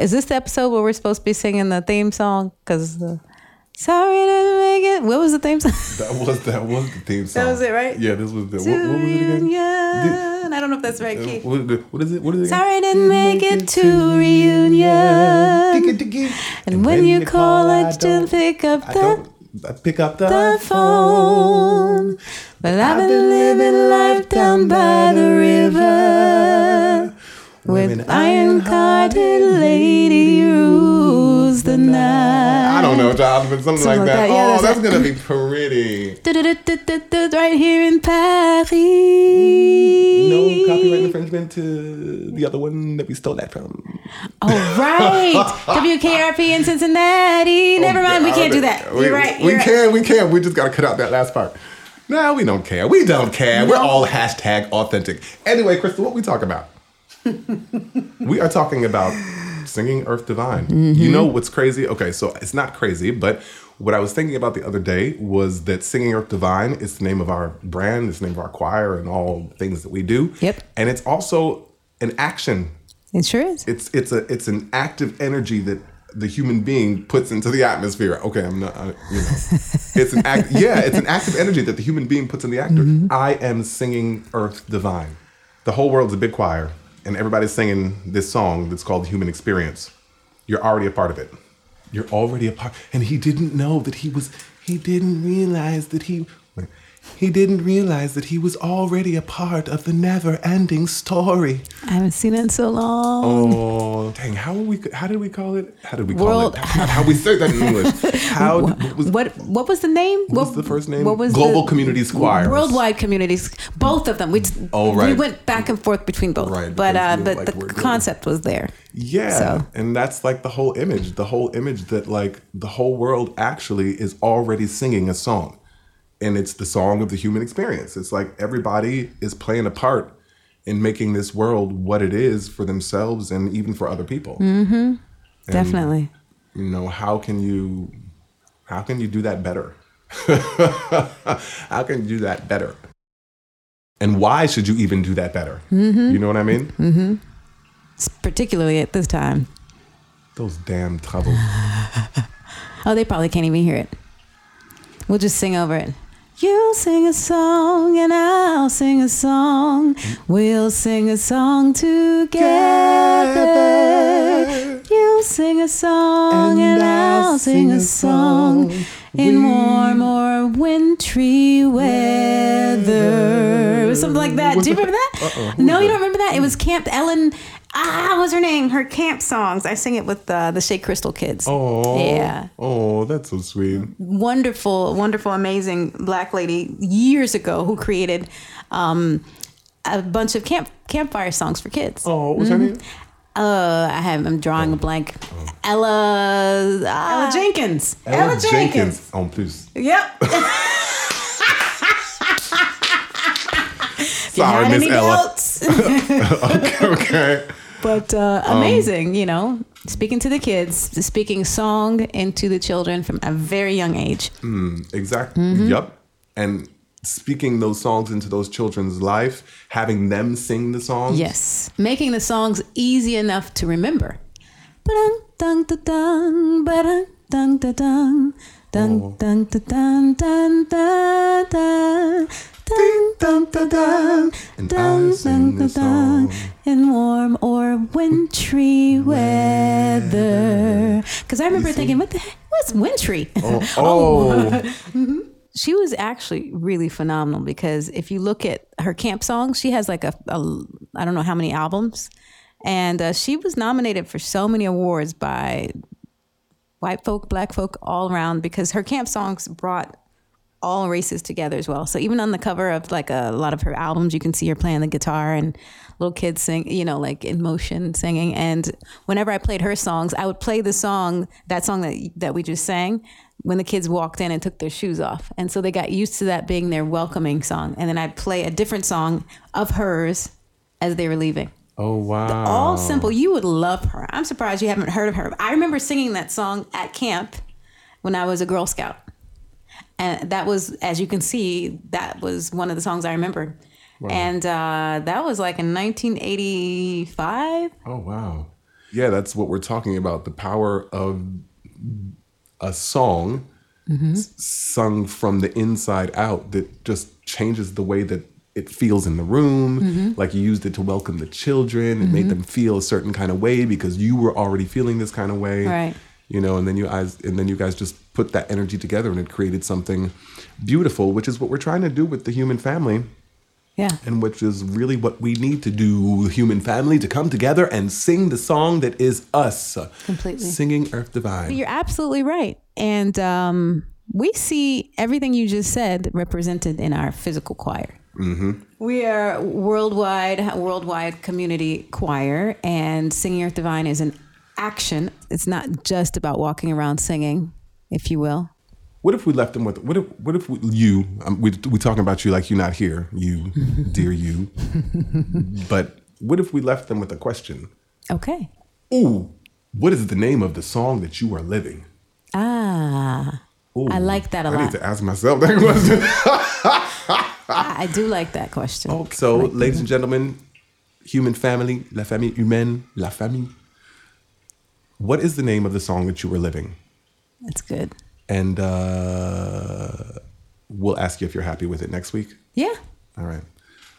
Is this the episode where we're supposed to be singing the theme song? Because sorry to make it. What was the theme song? That was the theme song. That was it, right? Yeah, this was the. What was it again? I don't know if that's right, Keith. What is it? What is it? Sorry didn't make it to reunion. And when you call, I didn't pick up the. I pick up the phone. But I've been living life down by the river. With iron-hearted lady rules the night. I don't know, Jonathan, but something like that. Yeah, that's going to be pretty. Right here in Paris. No copyright infringement to the other one that we stole that from. Oh, right. WKRP in Cincinnati. Never mind, we can't do that. We can. We just got to cut out that last part. No, we don't care. We don't care. No. We're all #authentic. Anyway, Crystal, what we talk about? We are talking about Singing Earth Divine. Mm-hmm. You know what's crazy? Okay, so it's not crazy, but what I was thinking about the other day was that Singing Earth Divine is the name of our brand, it's the name of our choir and all things that we do. Yep. And it's also an action. It sure is. It's an active energy that the human being puts into the atmosphere. Okay, I'm not, it's an active energy that the human being puts in the actor. Mm-hmm. I am singing Earth Divine. The whole world's a big choir. And everybody's singing this song that's called The Human Experience. You're already a part of it. You're already a part. And he didn't know that he didn't realize that he was already a part of the never-ending story. I haven't seen it in so long. Oh, dang. How did we call it? How we say that in English? What was the name? What was the first name? What was Global Community Squires. Worldwide Communities. Both of them. We went back and forth between both. Right, but the concept was there. Yeah. So. And that's like the whole image that like the whole world actually is already singing a song. And it's the song of the human experience. It's like everybody is playing a part in making this world what it is for themselves and even for other people. Mm-hmm. And, definitely. You know, how can you do that better? How can you do that better? And why should you even do that better? Mm-hmm. You know what I mean? Mm-hmm. Particularly at this time. Those damn troubles. Oh, they probably can't even hear it. We'll just sing over it. You'll sing a song and I'll sing a song. We'll sing a song together. You'll sing a song and I'll sing a song in warm or wintry weather. It was something like that. Do you remember that? No, you don't remember that? It was Camp Ellen. What was her name? Her camp songs. I sing it with the Shea Crystal Kids. Oh, yeah. Oh, that's so sweet. Wonderful, wonderful, amazing Black lady years ago who created a bunch of campfire songs for kids. Oh, what was her name? I'm drawing a blank. Ella Jenkins. Ella Jenkins. En plus. Yep. Sorry, Miss Ella. okay. But amazing, you know, speaking to the kids, speaking song into the children from a very young age. Exactly. Mm-hmm. Yep. And speaking those songs into those children's life, having them sing the songs. Yes. Making the songs easy enough to remember. Dun, dun, dun, dun, and dun, dun, dun, dun, in warm or wintry weather. Because I remember thinking, what the heck? What's wintry? Mm-hmm. She was actually really phenomenal because if you look at her camp songs, she has like a I don't know how many albums. And she was nominated for so many awards by white folk, black folk all around because her camp songs brought all races together as well. So even on the cover of like a lot of her albums, you can see her playing the guitar and little kids sing, you know, like in motion singing. And whenever I played her songs, I would play the song, that song that we just sang when the kids walked in and took their shoes off. And so they got used to that being their welcoming song. And then I'd play a different song of hers as they were leaving. Oh, wow. All simple. You would love her. I'm surprised you haven't heard of her. I remember singing that song at camp when I was a Girl Scout. And that was, as you can see, that was one of the songs I remembered. Wow. And that was like in 1985. Oh, wow. Yeah, that's what we're talking about. The power of a song sung from the inside out that just changes the way that it feels in the room. Like you used it to welcome the children and made them feel a certain kind of way because you were already feeling this kind of way. Right. You know, and then you guys just put that energy together and it created something beautiful, which is what we're trying to do with the human family. Yeah. And which is really what we need to do, human family, to come together and sing the song that is us. Completely. Singing Earth Divine. You're absolutely right. And we see everything you just said represented in our physical choir. Mm-hmm. We are worldwide community choir, and Singing Earth Divine is an action. It's not just about walking around singing, if you will. What if we left them with, we're talking about you like you're not here, you, dear you. But what if we left them with a question? Okay. Ooh, what is the name of the song that you are living? Ah, ooh, I like that a lot. I need to ask myself that question. I do like that question. Okay. So, like ladies and gentlemen, human family, la famille humaine, la famille. What is the name of the song that you are living? That's good. And we'll ask you if you're happy with it next week. Yeah. All right.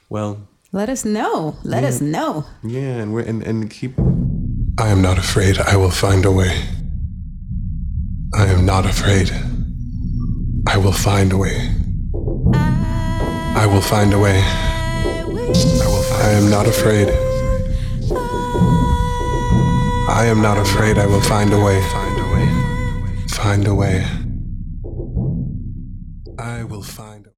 Well. Let us know. Let us know. Yeah, and keep. I am not afraid. I will find a way. I am not afraid. I will find a way. I will find a way. I am not afraid. I am not afraid. I will find a way. Find a way. I will find a way.